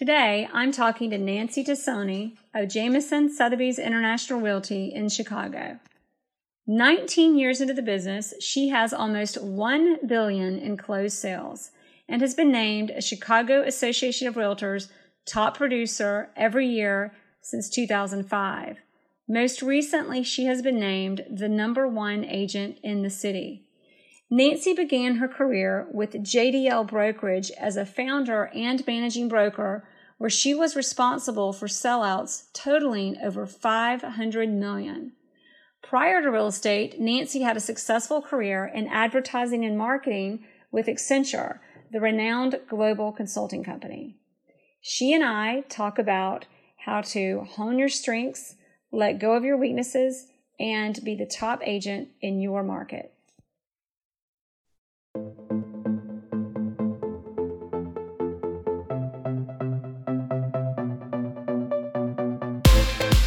Today, I'm talking to Nancy Tassoni of Jameson Sotheby's International Realty in Chicago. 19 years into the business, she has almost $1 billion in closed sales and has been named a Chicago Association of Realtors top producer every year since 2005. Most recently, she has been named the #1 agent in the city. Nancy began her career with JDL Brokerage as a founder and managing broker, where she was responsible for sellouts totaling over $500 million. Prior to real estate, Nancy had a successful career in advertising and marketing with Accenture, the renowned global consulting company. She and I talk about how to hone your strengths, let go of your weaknesses, and be the top agent in your market.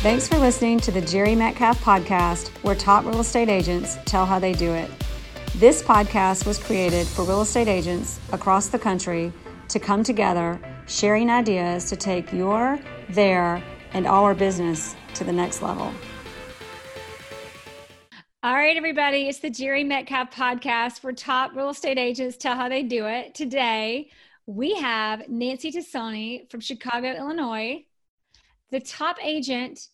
Thanks for listening to the Jerry Metcalf Podcast, where top real estate agents tell how they do it. This podcast was created for real estate agents across the country to come together, sharing ideas to take your, their, and our business to the next level. All right, everybody, it's the Jerry Metcalf Podcast, where top real estate agents tell how they do it. Today, we have Nancy Tassoni from Chicago, Illinois, the top agent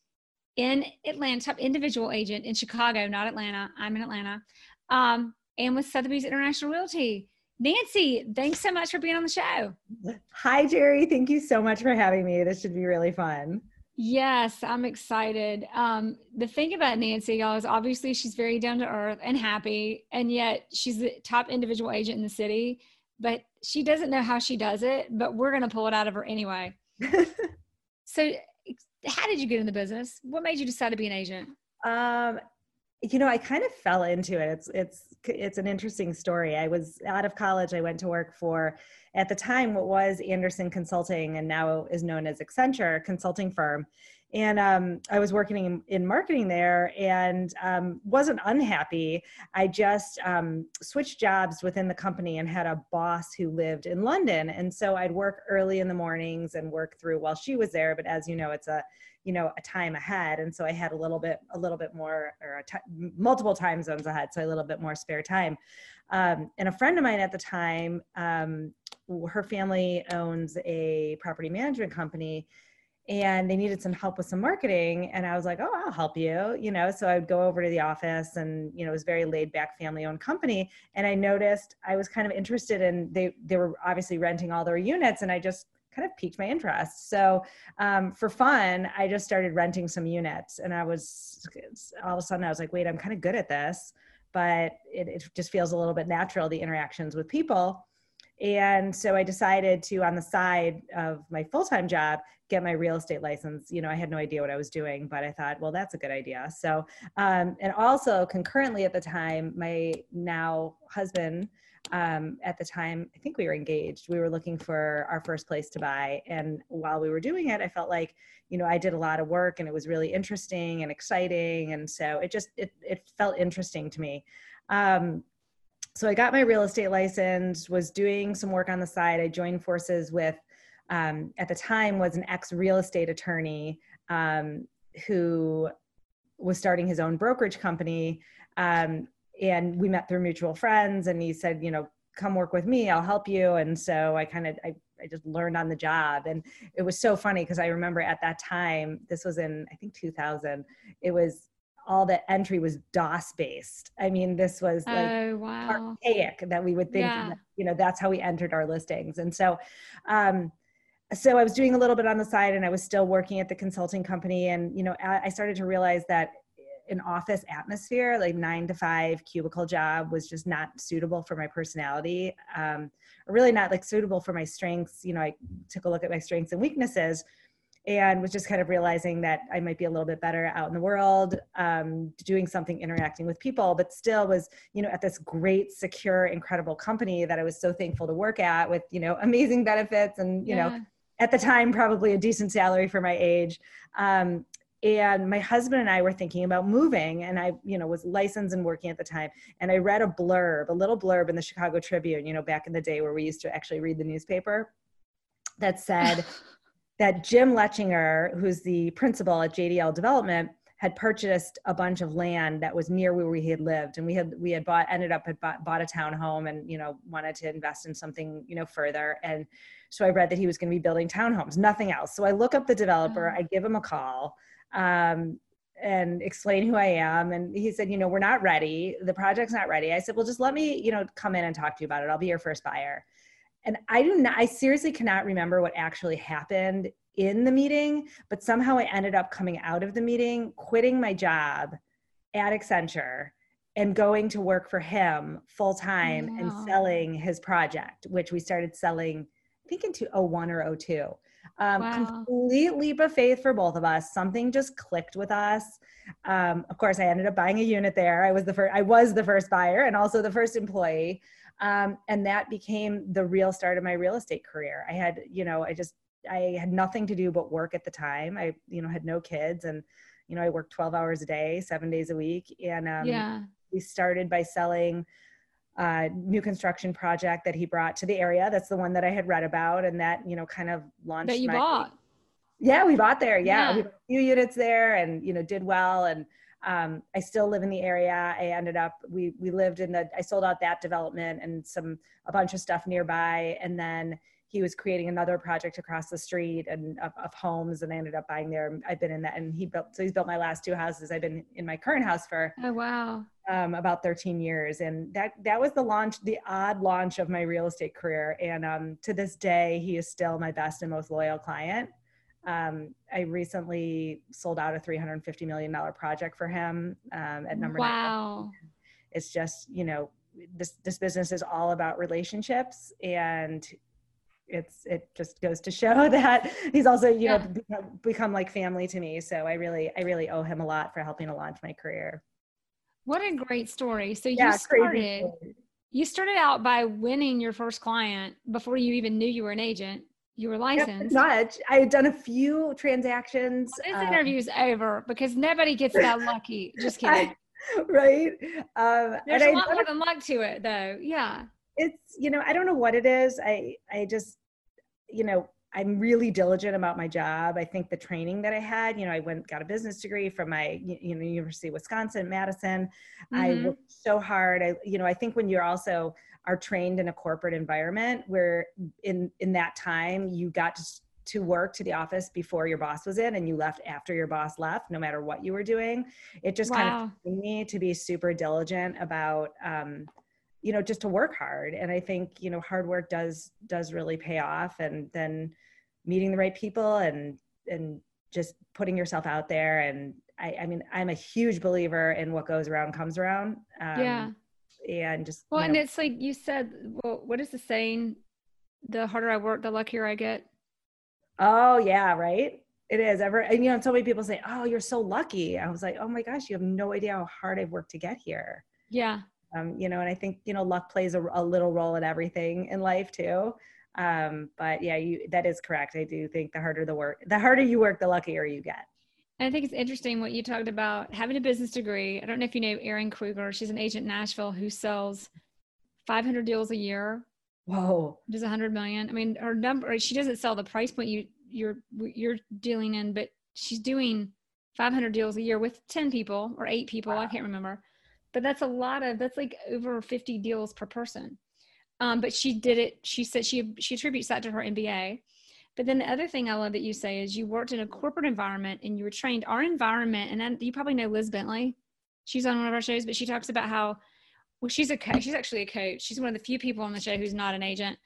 in Atlanta, top individual agent in Chicago, not Atlanta. I'm in Atlanta, and with Sotheby's International Realty. Nancy, thanks so much for being on the show. Hi, Jerry. Thank you so much for having me. This should be really fun. Yes, I'm excited. The thing about Nancy, y'all, is obviously she's very down to earth and happy, and yet she's the top individual agent in the city, but she doesn't know how she does it, but we're going to pull it out of her anyway. So, how did you get in the business? What made you decide to be an agent? I kind of fell into it. It's an interesting story. I was out of college. I went to work for, at the time, what was Anderson Consulting and now is known as Accenture consulting firm. And I was working in marketing there and wasn't unhappy. I just switched jobs within the company and had a boss who lived in London. And so I'd work early in the mornings and work through while she was there. But as you know, it's a time ahead. And so I had a little bit more, or multiple time zones ahead. So a little bit more spare time. And a friend of mine at the time, her family owns a property management company, and they needed some help with some marketing. And I was like, oh, I'll help you, So I would go over to the office and, it was a very laid back family owned company. And I noticed I was kind of interested in, they were obviously renting all their units, and I just kind of piqued my interest. So for fun, I just started renting some units, and all of a sudden I was like, wait, I'm kind of good at this, but it just feels a little bit natural, the interactions with people. And so I decided to, on the side of my full-time job, get my real estate license. I had no idea what I was doing, but I thought, well, that's a good idea. So, and also concurrently at the time, my now husband, at the time, I think we were engaged. We were looking for our first place to buy. And while we were doing it, I felt like, I did a lot of work and it was really interesting and exciting. And so it just, it felt interesting to me. So I got my real estate license, was doing some work on the side. I joined forces with, at the time, was an ex-real estate attorney who was starting his own brokerage company. And we met through mutual friends, and he said, come work with me, I'll help you. And so I just learned on the job. And it was so funny because I remember at that time, this was in, I think, 2000, it was, all the entry was DOS based. I mean, this was like archaic that we would think, that's how we entered our listings. And so, so I was doing a little bit on the side, and I was still working at the consulting company. And, I started to realize that an office atmosphere, like 9-to-5 cubicle job, was just not suitable for my personality, really not like suitable for my strengths. I took a look at my strengths and weaknesses, and was just kind of realizing that I might be a little bit better out in the world, doing something, interacting with people, but still was, at this great, secure, incredible company that I was so thankful to work at with, amazing benefits and, at the time, probably a decent salary for my age. And my husband and I were thinking about moving, and I, was licensed and working at the time. And I read a little blurb in the Chicago Tribune, back in the day where we used to actually read the newspaper, that said, that Jim Letchinger, who's the principal at JDL Development, had purchased a bunch of land that was near where we had lived, and we had ended up bought a townhome, and wanted to invest in something further. And so I read that he was going to be building townhomes, nothing else. So I look up the developer, I give him a call, and explain who I am, and he said, we're not ready, the project's not ready. I said, well, just let me, come in and talk to you about it. I'll be your first buyer. And I seriously cannot remember what actually happened in the meeting, but somehow I ended up coming out of the meeting, quitting my job at Accenture and going to work for him full time and selling his project, which we started selling, I think in 2001 or 2002. Complete leap of faith for both of us. Something just clicked with us. Of course, I ended up buying a unit there. I was the first buyer and also the first employee. And that became the real start of my real estate career. I had, I had nothing to do but work at the time. I, had no kids, and, I worked 12 hours a day, 7 days a week. And we started by selling a new construction project that he brought to the area. That's the one that I had read about, and that, kind of launched. That you bought. Yeah, we bought there. Yeah. We bought a few units there and, did well. And I still live in the area. I ended up, we lived in I sold out that development and a bunch of stuff nearby. And then he was creating another project across the street and of homes, and I ended up buying there. I've been in that, and he's built my last two houses. I've been in my current house for about 13 years. And that was the odd launch of my real estate career. And to this day, he is still my best and most loyal client. I recently sold out a $350 million project for him at number 9. It's just, this business is all about relationships, and it just goes to show that he's also, become like family to me. So I really owe him a lot for helping to launch my career. What a great story. So you started out by winning your first client before you even knew you were an agent. You were licensed. I had done a few transactions. Well, this interview's over because nobody gets that lucky. Just kidding. Right. There's a lot more than luck to it, though. Yeah. It's, I don't know what it is. I just, I'm really diligent about my job. I think the training that I had, I got a business degree from my, University of Wisconsin, Madison. I worked so hard. I think when you're also are trained in a corporate environment where in that time you got to work to the office before your boss was in, and you left after your boss left, no matter what you were doing. It just kind of trained me to be super diligent about, just to work hard. And I think, hard work does really pay off. And then meeting the right people and just putting yourself out there. And I'm a huge believer in what goes around comes around. And just and it's like you said, what is the saying? The harder I work, the luckier I get. Oh yeah, right. It is. And so many people say, "Oh, you're so lucky." I was like, "Oh my gosh, you have no idea how hard I've worked to get here." Yeah. And I think luck plays a little role in everything in life too. But yeah, that is correct. I do think the harder you work, the luckier you get. And I think it's interesting what you talked about having a business degree. I don't know if you know Erin Kruger. She's an agent in Nashville who sells 500 deals a year. Whoa. Does 100 million. I mean, her number, she doesn't sell the price point you're dealing in, but she's doing 500 deals a year with 10 people or 8 people. Wow. I can't remember. But that's like over 50 deals per person. But she did it. She said she attributes that to her MBA. But then the other thing I love that you say is you worked in a corporate environment and you were trained. Our environment, and then you probably know Liz Bentley. She's on one of our shows, but she talks about how, well, she's a coach. She's actually a coach. She's one of the few people on the show who's not an agent.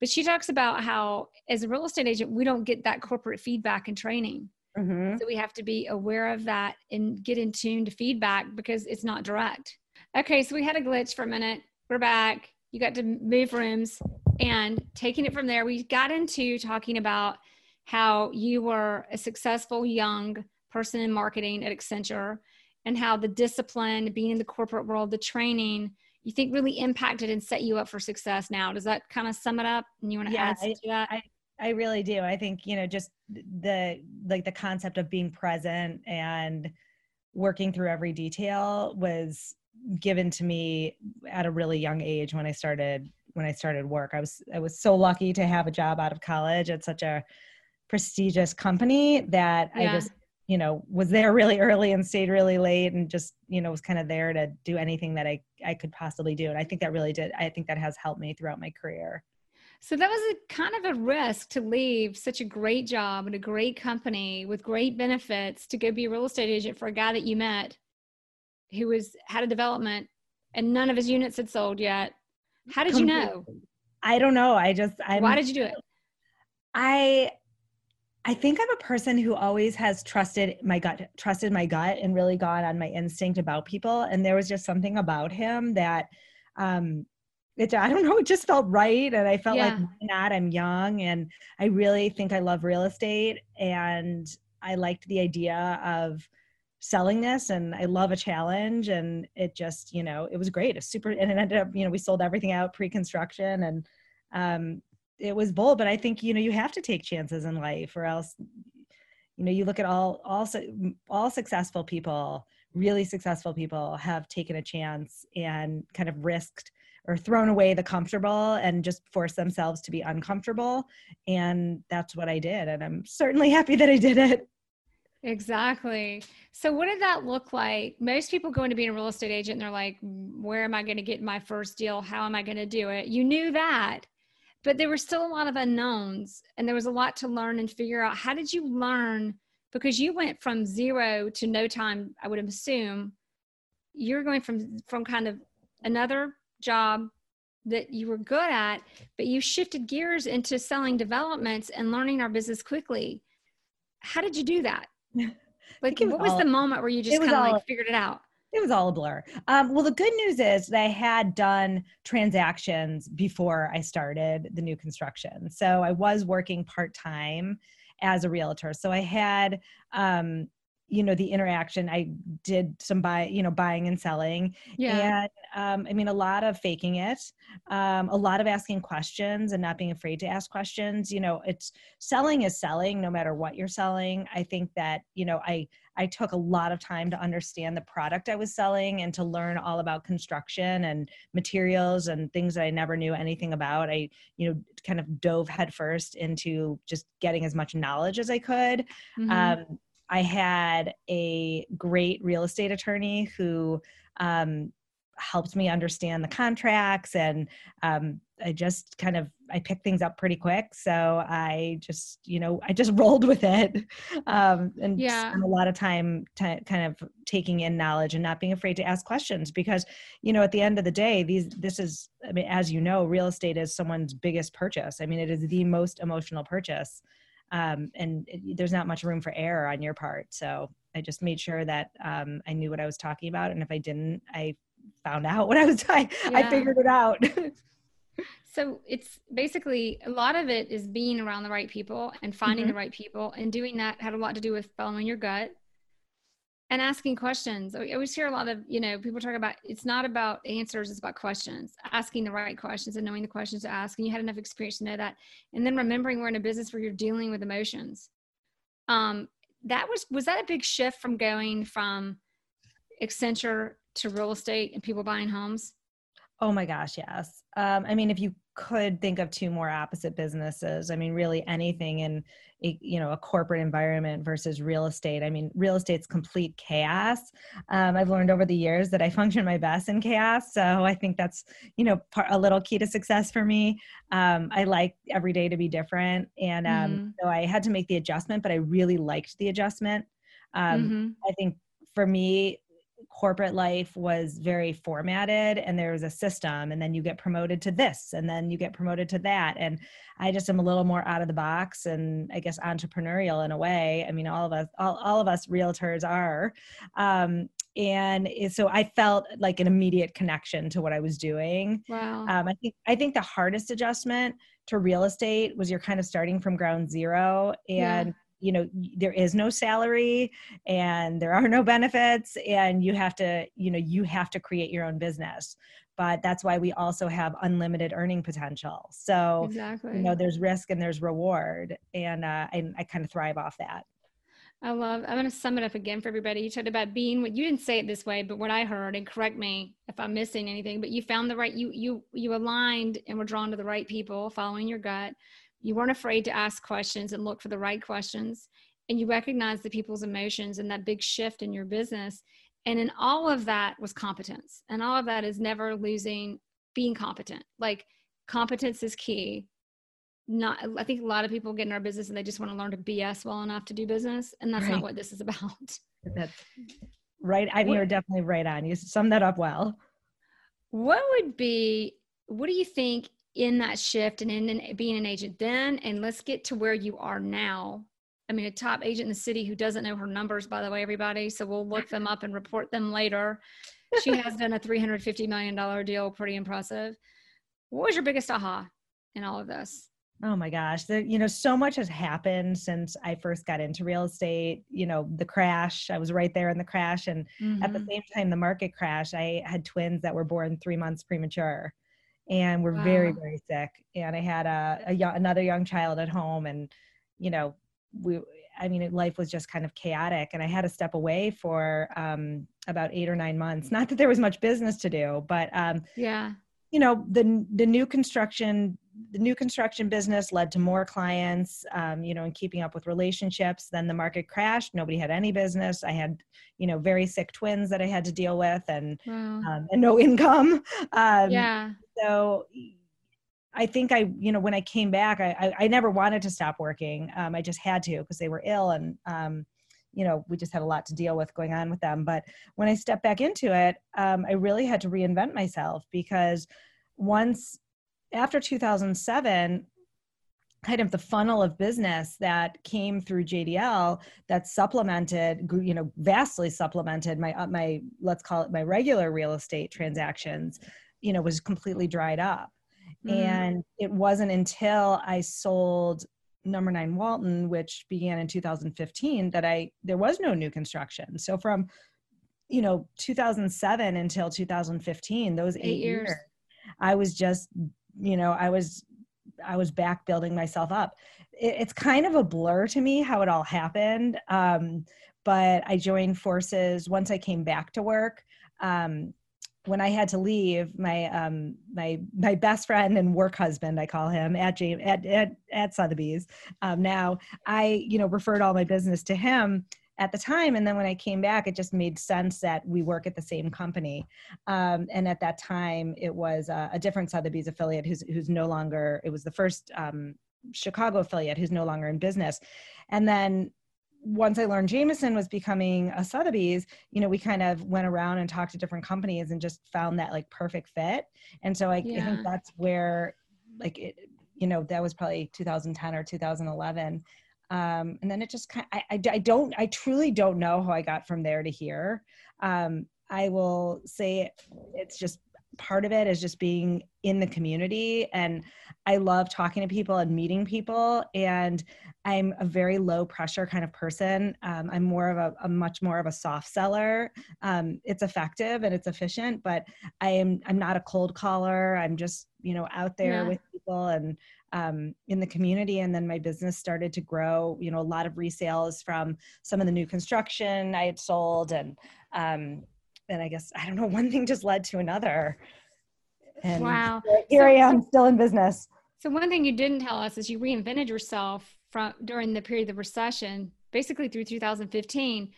But she talks about how, as a real estate agent, we don't get that corporate feedback and training. Mm-hmm. So we have to be aware of that and get in tune to feedback because it's not direct. Okay, so we had a glitch for a minute. We're back. You got to move rooms. And taking it from there, we got into talking about how you were a successful young person in marketing at Accenture and how the discipline, being in the corporate world, the training, you think really impacted and set you up for success now. Does that kind of sum it up? And you want to add something to that? I really do. I think, just the concept of being present and working through every detail was given to me at a really young age when I started work. I was so lucky to have a job out of college at such a prestigious company that I just, you know, was there really early and stayed really late and just, you know, was kind of there to do anything that I could possibly do. And I think that really did. I think that has helped me throughout my career. So that was a kind of a risk to leave such a great job and a great company with great benefits to go be a real estate agent for a guy that you met who had a development and none of his units had sold yet. How did you know? I don't know. Why did you do it? I think I'm a person who always has trusted my gut and really gone on my instinct about people. And there was just something about him that, I don't know, it just felt right. And I felt like, why not? I'm young. And I really think I love real estate. And I liked the idea of selling this, and I love a challenge, and it just, you know, it was great. It's super, and it ended up, you know, we sold everything out pre-construction, and it was bold, but I think, you know, you have to take chances in life, or else, you know, you look at all successful people, really successful people have taken a chance and kind of risked or thrown away the comfortable and just forced themselves to be uncomfortable. And that's what I did. And I'm certainly happy that I did it. Exactly. So what did that look like? Most people go into being a real estate agent and they're like, where am I going to get my first deal? How am I going to do it? You knew that, but there were still a lot of unknowns, and there was a lot to learn and figure out. How did you learn? Because you went from zero to no time, I would assume. You're going from kind of another job that you were good at, but you shifted gears into selling developments and learning our business quickly. How did you do that? Like, what was the moment where you just kind of like figured it out? It was all a blur. Well, the good news is that I had done transactions before I started the new construction. So I was working part-time as a realtor. So I had, you know, the interaction. I did some buying and selling. Yeah. And I mean, a lot of faking it, a lot of asking questions and not being afraid to ask questions. You know, it's selling is selling no matter what you're selling. I think that, you know, I took a lot of time to understand the product I was selling and to learn all about construction and materials and things that I never knew anything about. I, you know, kind of dove headfirst into just getting as much knowledge as I could. Mm-hmm. I had a great real estate attorney who helped me understand the contracts, and I just kind of, I picked things up pretty quick. So I just, you know, I just rolled with it spent a lot of time kind of taking in knowledge and not being afraid to ask questions, because, you know, at the end of the day, as you know, real estate is someone's biggest purchase. I mean, it is the most emotional purchase. There's not much room for error on your part. So I just made sure that I knew what I was talking about. And if I didn't, I found out what I was talking. Yeah. I figured it out. So it's basically, a lot of it is being around the right people and finding mm-hmm. the right people, and doing that had a lot to do with following your gut and asking questions. I always hear a lot of, you know, people talk about, it's not about answers, it's about questions, asking the right questions and knowing the questions to ask. And you had enough experience to know that. And then remembering we're in a business where you're dealing with emotions. Was that a big shift from going from Accenture to real estate and people buying homes? Oh my gosh, yes. I mean, if you could think of two more opposite businesses, I mean, really anything in a corporate environment versus real estate. I mean, real estate's complete chaos. I've learned over the years that I function my best in chaos. So I think that's, you know, a little key to success for me. I like every day to be different. And so I had to make the adjustment, but I really liked the adjustment. I think for me, corporate life was very formatted, and there was a system, and then you get promoted to this, and then you get promoted to that. And I just am a little more out of the box, and I guess entrepreneurial in a way. I mean, all of us realtors are. And so I felt like an immediate connection to what I was doing. Wow. I think the hardest adjustment to real estate was you're kind of starting from ground zero, and you know, there is no salary and there are no benefits, and you have to create your own business. But that's why we also have unlimited earning potential. So, exactly. You know, there's risk and there's reward. And I kind of thrive off that. I'm going to sum it up again for everybody. You talked about being what you didn't say it this way, but what I heard, and correct me if I'm missing anything, but you found the right, you aligned and were drawn to the right people, following your gut, You weren't afraid to ask questions and look for the right questions. And you recognized the people's emotions and that big shift in your business. And in all of that was competence. And all of that is never losing being competent. Like, competence is key. I think a lot of people get in our business and they just want to learn to BS well enough to do business. And that's not what this is about. That's right. I mean, you're definitely right on. You summed that up well. What do you think in that shift and in being an agent then, and let's get to where you are now? I mean, a top agent in the city who doesn't know her numbers, by the way, everybody. So we'll look them up and report them later. She has done a $350 million deal. Pretty impressive. What was your biggest aha in all of this? Oh my gosh. So much has happened since I first got into real estate. The crash, I was right there in the crash. And at the same time, the market crash, I had twins that were born 3 months premature and were very, very sick. And I had another young child at home. And, life was just kind of chaotic. And I had to step away for about 8 or 9 months. Not that there was much business to do, but the new construction business led to more clients, and keeping up with relationships. Then the market crashed. Nobody had any business. I had, very sick twins that I had to deal with and no income. So I think when I came back, I never wanted to stop working. I just had to, because they were ill and, we just had a lot to deal with going on with them. But when I stepped back into it, I really had to reinvent myself, because after 2007, kind of the funnel of business that came through JDL that vastly supplemented my let's call it my regular real estate transactions, was completely dried up. And it wasn't until I sold Number 9 Walton, which began in 2015, that there was no new construction. So from, 2007 until 2015, those 8 years, I was just, I was back building myself up. It's kind of a blur to me how it all happened. But I joined forces once I came back to work. When I had to leave, my best friend and work husband, I call him, at Sotheby's. Now I, referred all my business to him at the time. And then when I came back, it just made sense that we work at the same company. And at that time, it was a different Sotheby's affiliate who's no longer, it was the first Chicago affiliate who's no longer in business. And then once I learned Jameson was becoming a Sotheby's, we kind of went around and talked to different companies and just found that like perfect fit. And so I think that's where that was probably 2010 or 2011. And then it just kind of, I truly don't know how I got from there to here. I will say it's just part of it is just being in the community. And I love talking to people and meeting people. And I'm a very low pressure kind of person. I'm more of a much more of a soft seller. It's effective and it's efficient, but I'm not a cold caller. I'm just, out there with people and in the community. And then my business started to grow, a lot of resales from some of the new construction I had sold. And I guess, I don't know, one thing just led to another. And here I am still in business. So one thing you didn't tell us is you reinvented yourself during the period of recession, basically through 2015.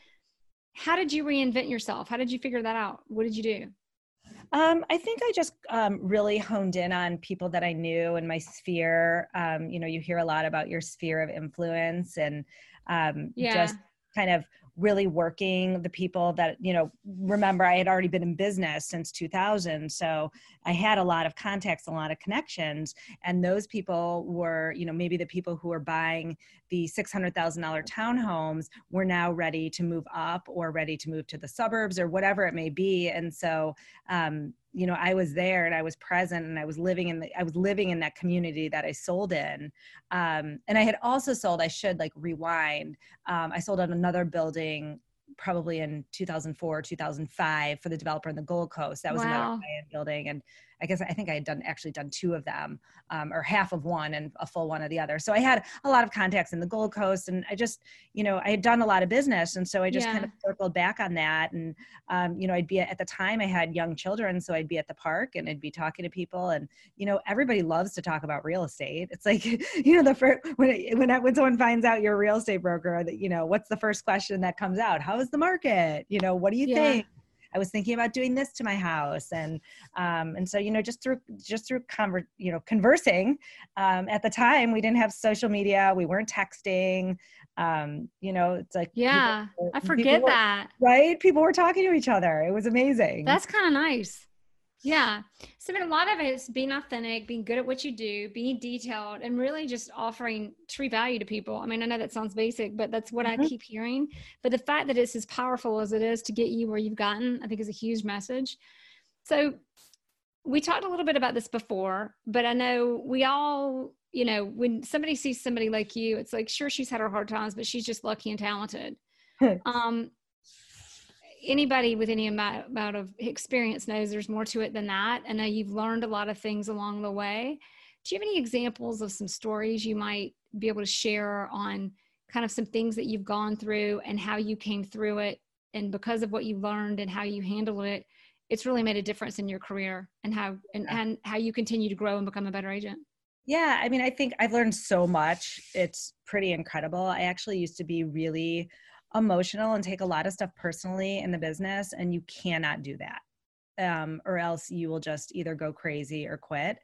How did you reinvent yourself? How did you figure that out? What did you do? I think I just really honed in on people that I knew in my sphere. You hear a lot about your sphere of influence and just kind of really working the people that, remember I had already been in business since 2000. So I had a lot of contacts, a lot of connections. And those people were, maybe the people who were buying the $600,000 townhomes were now ready to move up or ready to move to the suburbs or whatever it may be. And so, I was there and I was present and I was living in that community that I sold in. And I had also sold, I should like rewind. I sold on another building probably in 2004, 2005 for the developer in the Gold Coast. That was another building. And I guess I think I had actually done two of them, or half of one and a full one of the other. So I had a lot of contacts in the Gold Coast, and I just, you know, I had done a lot of business. And so I just kind of circled back on that. And, you know, I'd be at the time I had young children. So I'd be at the park and I'd be talking to people, and, you know, everybody loves to talk about real estate. It's like, you know, the first, when someone finds out you're a real estate broker, that, you know, what's the first question that comes out? How is the market? You know, what do you think? I was thinking about doing this to my house. And so, you know, just through conversing, at the time we didn't have social media. We weren't texting. You know, it's like, I forget that. Right. People were talking to each other. It was amazing. That's kind of nice. Yeah. So I mean, a lot of it is being authentic, being good at what you do, being detailed, and really just offering true value to people. I mean, I know that sounds basic, but that's what I keep hearing. But the fact that it's as powerful as it is to get you where you've gotten, I think is a huge message. So we talked a little bit about this before, but I know we all, you know, when somebody sees somebody like you, it's like, sure, she's had her hard times, but she's just lucky and talented. Anybody with any amount of experience knows there's more to it than that. I know you've learned a lot of things along the way. Do you have any examples of some stories you might be able to share on kind of some things that you've gone through and how you came through it? And because of what you learned and how you handle it, it's really made a difference in your career and how you continue to grow and become a better agent. Yeah. I mean, I think I've learned so much. It's pretty incredible. I actually used to be really emotional and take a lot of stuff personally in the business, and you cannot do that, or else you will just either go crazy or quit.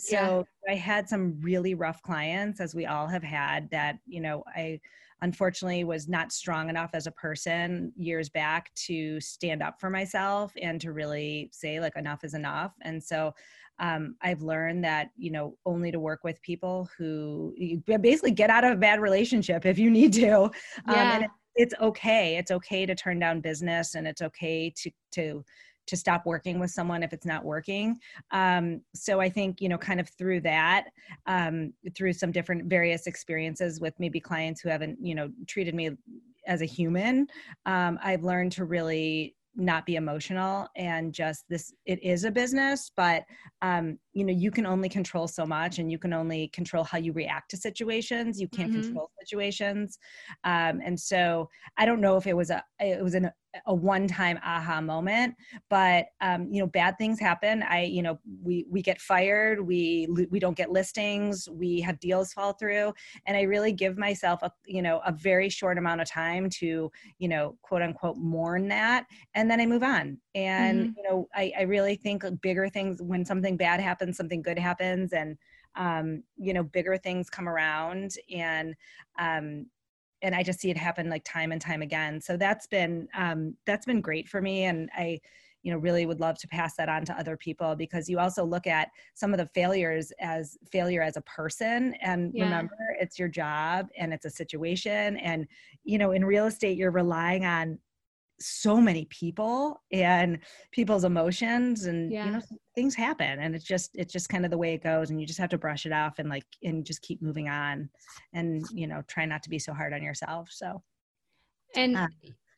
So I had some really rough clients, as we all have had, that, you know, I unfortunately was not strong enough as a person years back to stand up for myself and to really say, like, enough is enough. And so I've learned that, you know, only to work with people who you basically get out of a bad relationship if you need to. And it's okay. It's okay to turn down business, and it's okay to stop working with someone if it's not working. So I think, you know, kind of through that, through some different various experiences with maybe clients who haven't, you know, treated me as a human, I've learned to really not be emotional and just this, it is a business, but, you know, you can only control so much, and you can only control how you react to situations. You can't control situations. And so I don't know if it was a one-time aha moment, but, you know, bad things happen. You know, we get fired, we don't get listings, we have deals fall through. And I really give myself a very short amount of time to, you know, quote unquote, mourn that. And then I move on. And, you know, I really think bigger things, when something bad happens, something good happens, and, you know, bigger things come around, and I just see it happen like time and time again. So that's been great for me. And I, you know, really would love to pass that on to other people, because you also look at some of the failures as failure as a person. And remember, it's your job and it's a situation. And, you know, in real estate, you're relying on so many people and people's emotions, and, you know, things happen, and it's just kind of the way it goes, and you just have to brush it off and just keep moving on, and, you know, try not to be so hard on yourself. So, and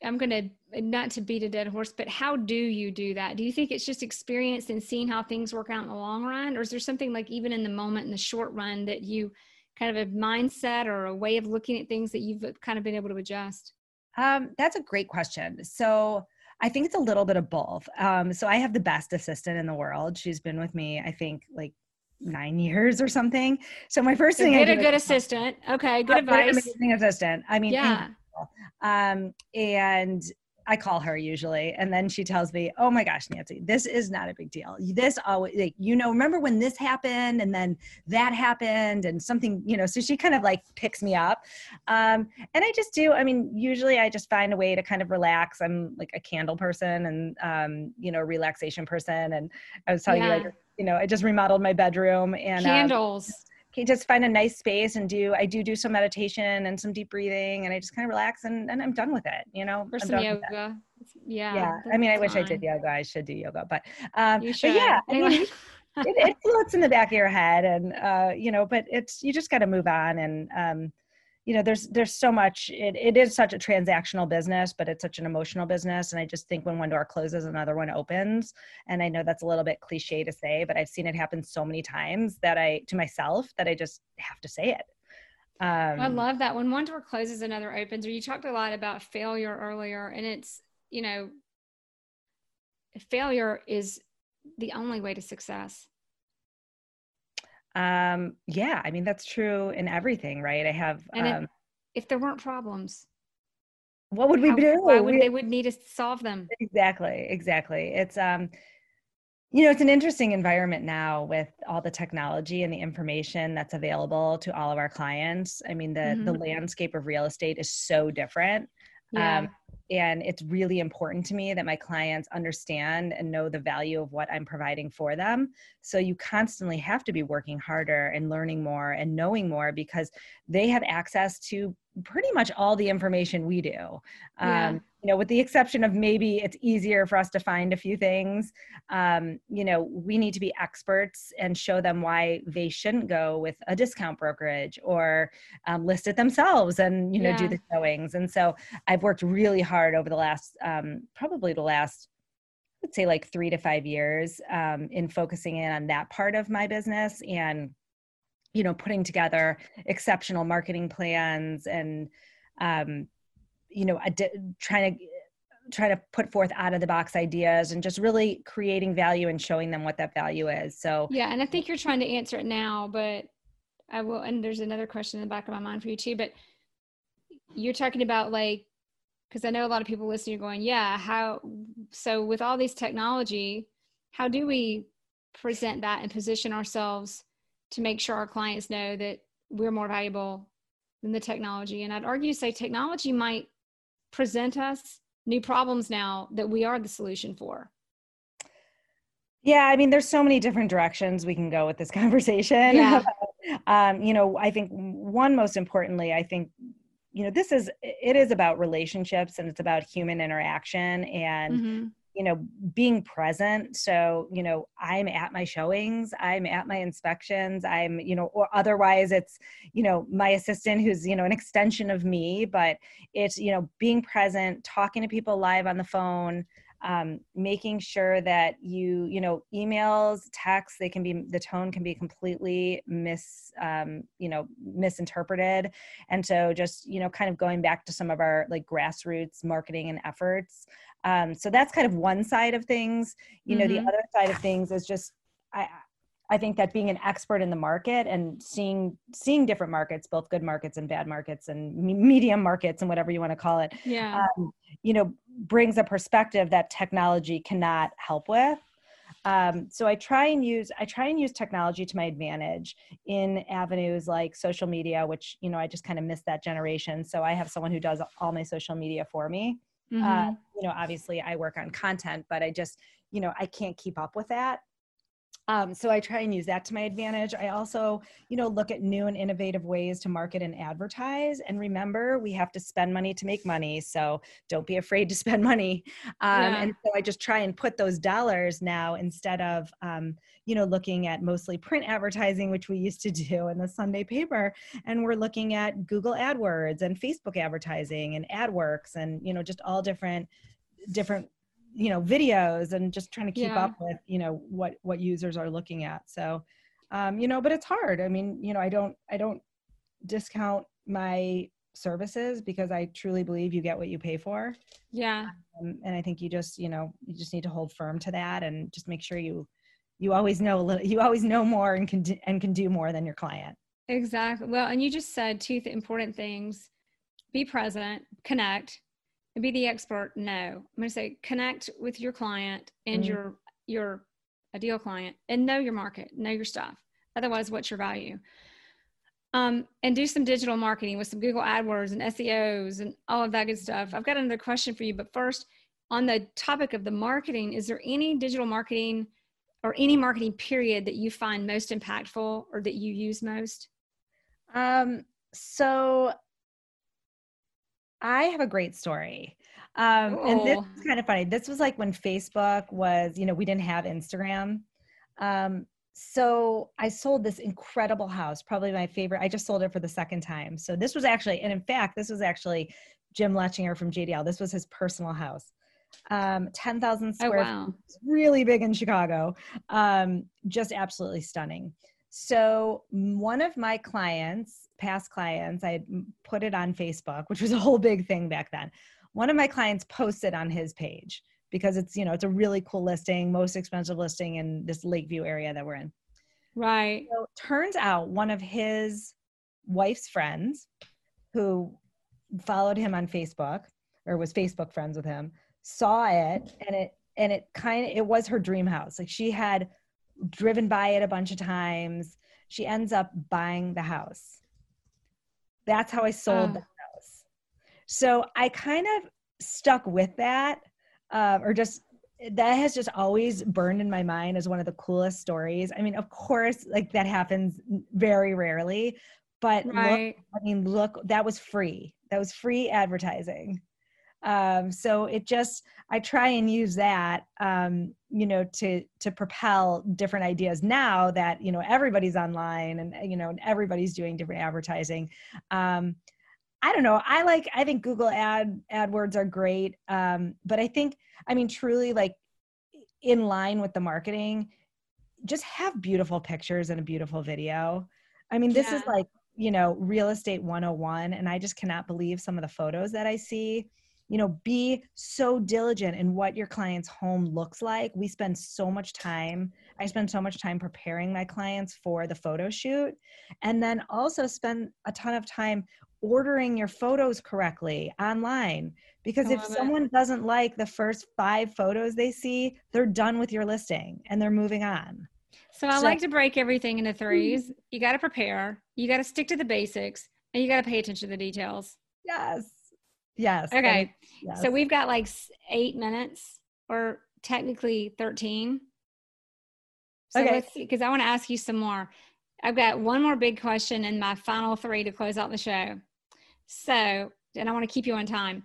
I'm going to, not to beat a dead horse, but how do you do that? Do you think it's just experience and seeing how things work out in the long run? Or is there something like even in the moment, in the short run, that you kind of a mindset or a way of looking at things that you've kind of been able to adjust? That's a great question. So I think it's a little bit of both. So I have the best assistant in the world. She's been with me, I think, like 9 years or something. So my first thing, get a good assistant. Okay, good advice. Amazing assistant. I mean, and I call her usually, and then she tells me, "Oh my gosh, Nancy, this is not a big deal. This always, like, you know, remember when this happened and then that happened and something, you know," so she kind of like picks me up. And I just do, I mean, usually I just find a way to kind of relax. I'm like a candle person and, you know, relaxation person. And I was telling you, you know, I just remodeled my bedroom and candles. Just find a nice space and I do some meditation and some deep breathing, and I just kind of relax and I'm done with it, you know. Or some yoga. Yeah. I mean, I wish I did yoga. I should do yoga, but, you should. But yeah, I mean, it floats in the back of your head, and, you know, but you just got to move on, and, you know, there's so much, it is such a transactional business, but it's such an emotional business. And I just think when one door closes, another one opens. And I know that's a little bit cliche to say, but I've seen it happen so many times that I just have to say it. I love that. When one door closes, another opens, or you talked a lot about failure earlier, and it's, you know, failure is the only way to success. Yeah. I mean, that's true in everything, right? I have, and if there weren't problems, what would we do? They would need to solve them. Exactly. It's, you know, it's an interesting environment now with all the technology and the information that's available to all of our clients. I mean, the landscape of real estate is so different. Yeah. And it's really important to me that my clients understand and know the value of what I'm providing for them. So you constantly have to be working harder and learning more and knowing more, because they have access to pretty much all the information we do. Yeah. You know, with the exception of maybe it's easier for us to find a few things, you know, we need to be experts and show them why they shouldn't go with a discount brokerage or list it themselves and, you know, do the showings. And so I've worked really hard over the last, probably the last, let's say like 3 to 5 years in focusing in on that part of my business and, you know, putting together exceptional marketing plans and, you know, trying to put forth out of the box ideas and just really creating value and showing them what that value is. So yeah, and I think you're trying to answer it now, but I will. And there's another question in the back of my mind for you too. But you're talking about like, because I know a lot of people listening are going, yeah, how? So with all these technology, how do we present that and position ourselves to make sure our clients know that we're more valuable than the technology? And I'd argue to say technology might present us new problems now that we are the solution for. Yeah, I mean, there's so many different directions we can go with this conversation. Yeah. You know, I think most importantly, I think, you know, it is about relationships and it's about human interaction and, you know, being present. So, you know, I'm at my showings, I'm at my inspections, I'm, you know, or otherwise it's, you know, my assistant who's, you know, an extension of me, but it's, you know, being present, talking to people live on the phone, making sure that you know, emails, texts, the tone can be completely misinterpreted. And so just, you know, kind of going back to some of our like grassroots marketing and efforts. So that's kind of one side of things. You know, the other side of things is just, I think that being an expert in the market and seeing different markets, both good markets and bad markets and medium markets and whatever you want to call it, you know, brings a perspective that technology cannot help with. So I try and use technology to my advantage in avenues like social media, which, you know, I just kind of miss that generation. So I have someone who does all my social media for me. You know, obviously I work on content, but I just, you know, I can't keep up with that. So I try and use that to my advantage. I also, you know, look at new and innovative ways to market and advertise. And remember, we have to spend money to make money. So don't be afraid to spend money. And so I just try and put those dollars now instead of, you know, looking at mostly print advertising, which we used to do in the Sunday paper. And we're looking at Google AdWords and Facebook advertising and AdWorks and, you know, just all different you know, videos and just trying to keep up with, you know, what users are looking at. So, you know, but it's hard. I mean, you know, I don't discount my services because I truly believe you get what you pay for. Yeah. And I think you just need to hold firm to that and just make sure you always know a little, you always know more and can do more than your client. Exactly. Well, and you just said two important things: be present, connect, be the expert. No, I'm going to say connect with your client and your ideal client, and know your market, know your stuff. Otherwise, what's your value? And do some digital marketing with some Google AdWords and SEOs and all of that good stuff. I've got another question for you, but first, on the topic of the marketing, is there any digital marketing or any marketing period that you find most impactful or that you use most? So I have a great story. And this is kind of funny. This was like when Facebook was, you know, we didn't have Instagram. So I sold this incredible house, probably my favorite. I just sold it for the second time. So this was actually, and in fact, this was actually Jim Letchinger from JDL. This was his personal house. 10,000 square feet, really big in Chicago. Just absolutely stunning. So one of my clients, past clients, I put it on Facebook, which was a whole big thing back then. One of my clients posted on his page because it's, you know, it's a really cool listing, most expensive listing in this Lakeview area that we're in. Right. So turns out one of his wife's friends who followed him on Facebook or was Facebook friends with him, saw it, and it was her dream house. Like, she had driven by it a bunch of times. She ends up buying the house. That's how I sold the house. So I kind of stuck with that, that has just always burned in my mind as one of the coolest stories. I mean, of course, like, that happens very rarely, but right. Look, that was free. That was free advertising. So it just, I try and use that, to propel different ideas now that, you know, everybody's online and, you know, and everybody's doing different advertising. I don't know. I think Google AdWords are great. But I think, truly, like, in line with the marketing, just have beautiful pictures and a beautiful video. This is like, you know, real estate 101. And I just cannot believe some of the photos that I see. You know, be so diligent in what your client's home looks like. We spend so much time, I spend so much time preparing my clients for the photo shoot, and then also spend a ton of time ordering your photos correctly online, because if someone doesn't like the first 5 photos they see, they're done with your listing and they're moving on. So I like to break everything into threes. You got to prepare, you got to stick to the basics, and you got to pay attention to the details. Yes. Yes. Okay. Yes. So we've got like 8 minutes, or technically 13. So okay. Because I want to ask you some more. I've got one more big question and my final 3 to close out the show. So, and I want to keep you on time.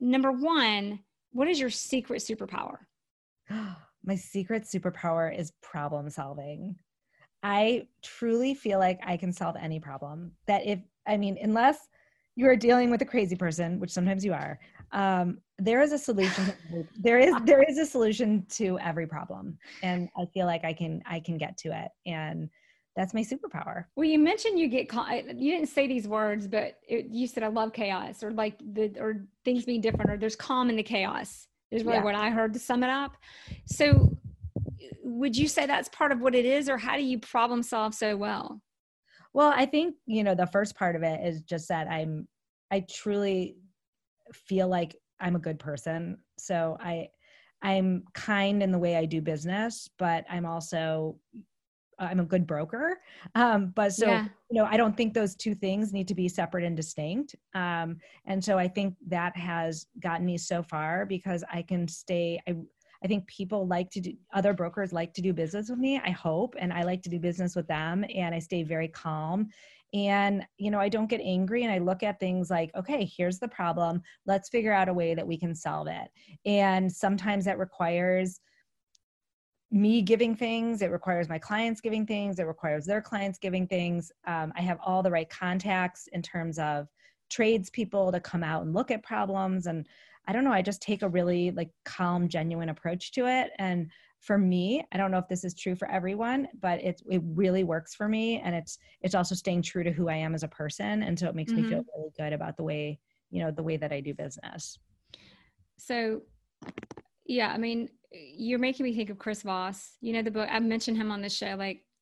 Number 1, what is your secret superpower? My secret superpower is problem solving. I truly feel like I can solve any problem. Unless you are dealing with a crazy person, which sometimes you are. There is a solution. There is a solution to every problem, and I feel like I can get to it, and that's my superpower. Well, you mentioned you didn't say these words, but you said I love chaos, or like or things being different, or there's calm in the chaos. Is really what I heard to sum it up. So, would you say that's part of what it is, or how do you problem solve so well? Well, I think, the first part of it is just that I truly feel like I'm a good person. So I'm kind in the way I do business, but I'm also, I'm a good broker. I don't think those two things need to be separate and distinct. And so I think that has gotten me so far because I can stay, I think people other brokers like to do business with me, I hope, and I like to do business with them, and I stay very calm, and, I don't get angry, and I look at things like, okay, here's the problem. Let's figure out a way that we can solve it. And sometimes that requires me giving things. It requires my clients giving things. It requires their clients giving things. I have all the right contacts in terms of tradespeople to come out and look at problems, and I don't know. I just take a really calm, genuine approach to it. And for me, I don't know if this is true for everyone, but it really works for me. And it's also staying true to who I am as a person. And so it makes me feel really good about the way, the way that I do business. So, you're making me think of Chris Voss. The book, I've mentioned him on this show,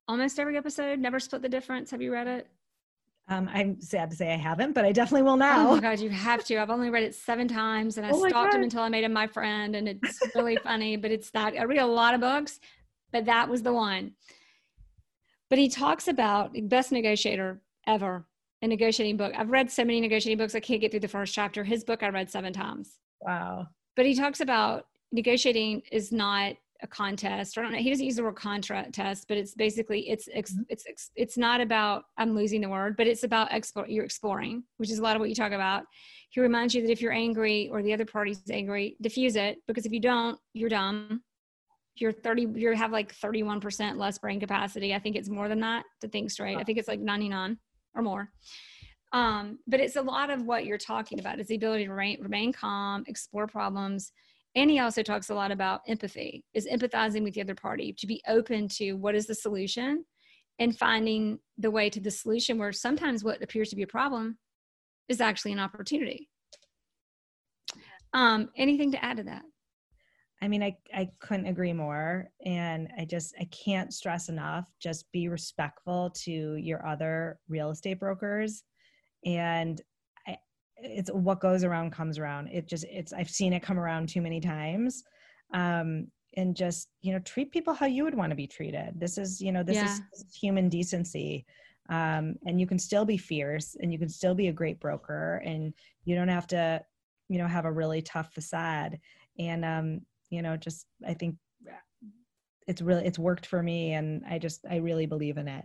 almost every episode, Never Split the Difference. Have you read it? I'm sad to say I haven't, but I definitely will now. Oh my God, you have to. I've only read it 7 times, and I stalked him until I made him my friend, and it's really funny, but it's not. I read a lot of books, but that was the one. But he talks about best negotiator ever, a negotiating book. I've read so many negotiating books, I can't get through the first chapter. His book I read 7 times. Wow. But he talks about negotiating is not a contest. I don't know. He doesn't use the word contest, but it's basically, it's not about, I'm losing the word, but it's about you're exploring, which is a lot of what you talk about. He reminds you that if you're angry or the other party's angry, diffuse it, because if you don't, you're dumb. you have like 31% less brain capacity. I think it's more than that to think straight. I think it's like 99 or more. But it's a lot of what you're talking about. It's the ability to remain calm, explore problems. And he also talks a lot about empathy, is empathizing with the other party, to be open to what is the solution and finding the way to the solution, where sometimes what appears to be a problem is actually an opportunity. Anything to add to that? I mean, I couldn't agree more. And I can't stress enough, just be respectful to your other real estate brokers. And it's what goes around comes around. I've seen it come around too many times. And just, treat people how you would want to be treated. This is human decency. And you can still be fierce and you can still be a great broker, and you don't have to, have a really tough facade. And, I think it's worked for me, and I really believe in it.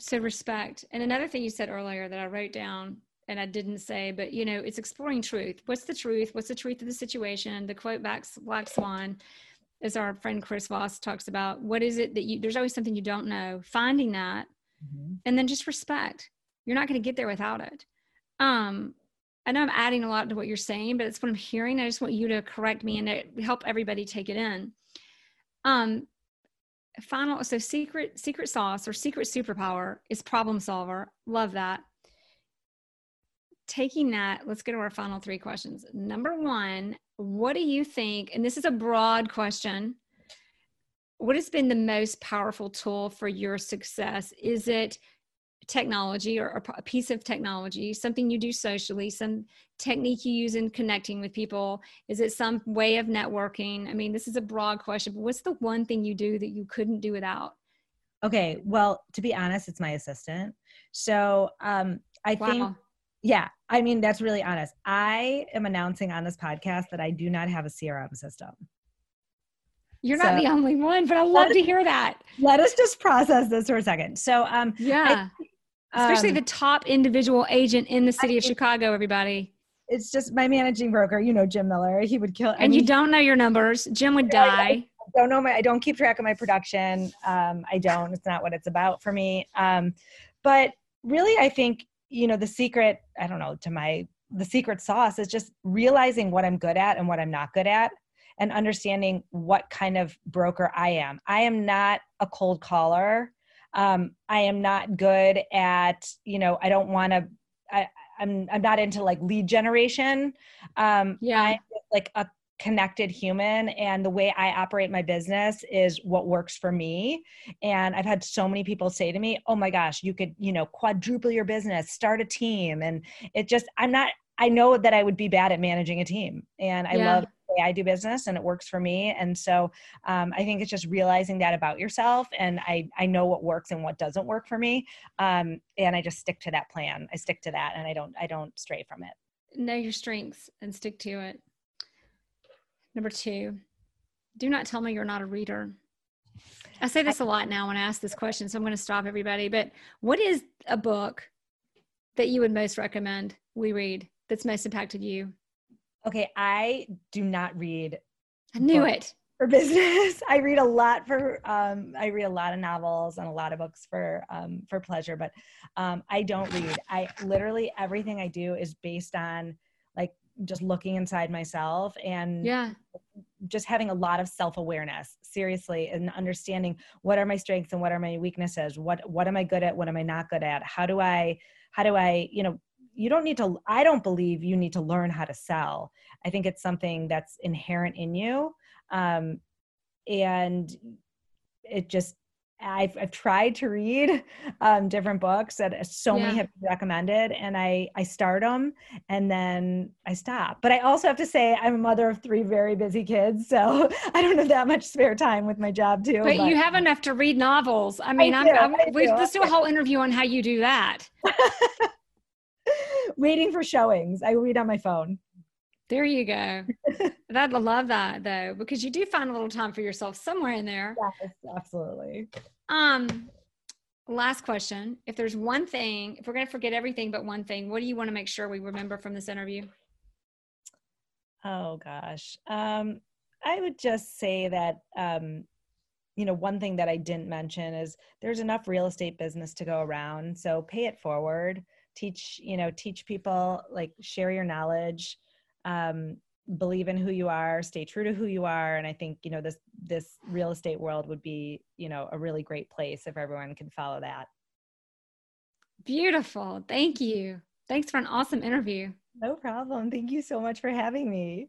So respect. And another thing you said earlier that I wrote down and I didn't say, but it's exploring truth. What's the truth? What's the truth of the situation? The quote Black Swan, as our friend Chris Voss talks about, what is it that there's always something you don't know, finding that, and then just respect. You're not going to get there without it. I know I'm adding a lot to what you're saying, but it's what I'm hearing. I just want you to correct me and help everybody take it in. So secret sauce or secret superpower is problem solver. Love that. Taking that, let's go to our final three questions. Number one, what do you think, and this is a broad question, what has been the most powerful tool for your success? Is it technology or a piece of technology, something you do socially, some technique you use in connecting with people? Is it some way of networking? I mean, this is a broad question, but what's the one thing you do that you couldn't do without? Okay. Well, to be honest, it's my assistant. So that's really honest. I am announcing on this podcast that I do not have a CRM system. You're not the only one, but I love to hear that. Let us just process this for a second. So, especially the top individual agent in the city of Chicago, everybody. It's just my managing broker, Jim Miller. He would kill. And you don't know your numbers. Jim would die. I don't know I don't keep track of my production. It's not what it's about for me. But really, I think, the secret sauce is just realizing what I'm good at and what I'm not good at, and understanding what kind of broker I am. I am not a cold caller. I am not good at, I'm not into like lead generation. I'm like a connected human, and the way I operate my business is what works for me. And I've had so many people say to me, oh my gosh, you could, quadruple your business, start a team. And I know that I would be bad at managing a team, and I love the way I do business, and it works for me. And so I think it's just realizing that about yourself. And I know what works and what doesn't work for me. And I just stick to that plan. I stick to that, and I don't stray from it. Know your strengths and stick to it. Number two, do not tell me you're not a reader. I say this a lot now when I ask this question, so I'm going to stop everybody. But what is a book that you would most recommend we read that's most impacted you? Okay, I do not read. I knew it. For business, I read a lot of novels and a lot of books for pleasure, but I don't read. I literally, everything I do is based on like just looking inside myself and just having a lot of self-awareness, seriously, and understanding what are my strengths and what are my weaknesses, what am I good at, what am I not good at, how do I, I don't believe you need to learn how to sell. I think it's something that's inherent in you. And it just, I've tried to read different books that so many have been recommended, and I start them and then I stop. But I also have to say I'm a mother of three very busy kids, so I don't have that much spare time with my job too. But you have enough to read novels. I mean, let's do a whole interview on how you do that. Waiting for showings. I read on my phone. There you go. I love that though, because you do find a little time for yourself somewhere in there. Yes, absolutely. Last question. If there's one thing, if we're going to forget everything but one thing, what do you want to make sure we remember from this interview? Oh gosh. I would just say that, you know, one thing that I didn't mention is there's enough real estate business to go around. So pay it forward, teach, you know, teach people, like, share your knowledge, believe in who you are, stay true to who you are. And I think, you know, this real estate world would be, you know, a really great place if everyone can follow that. Beautiful. Thank you. Thanks for an awesome interview. No problem. Thank you so much for having me.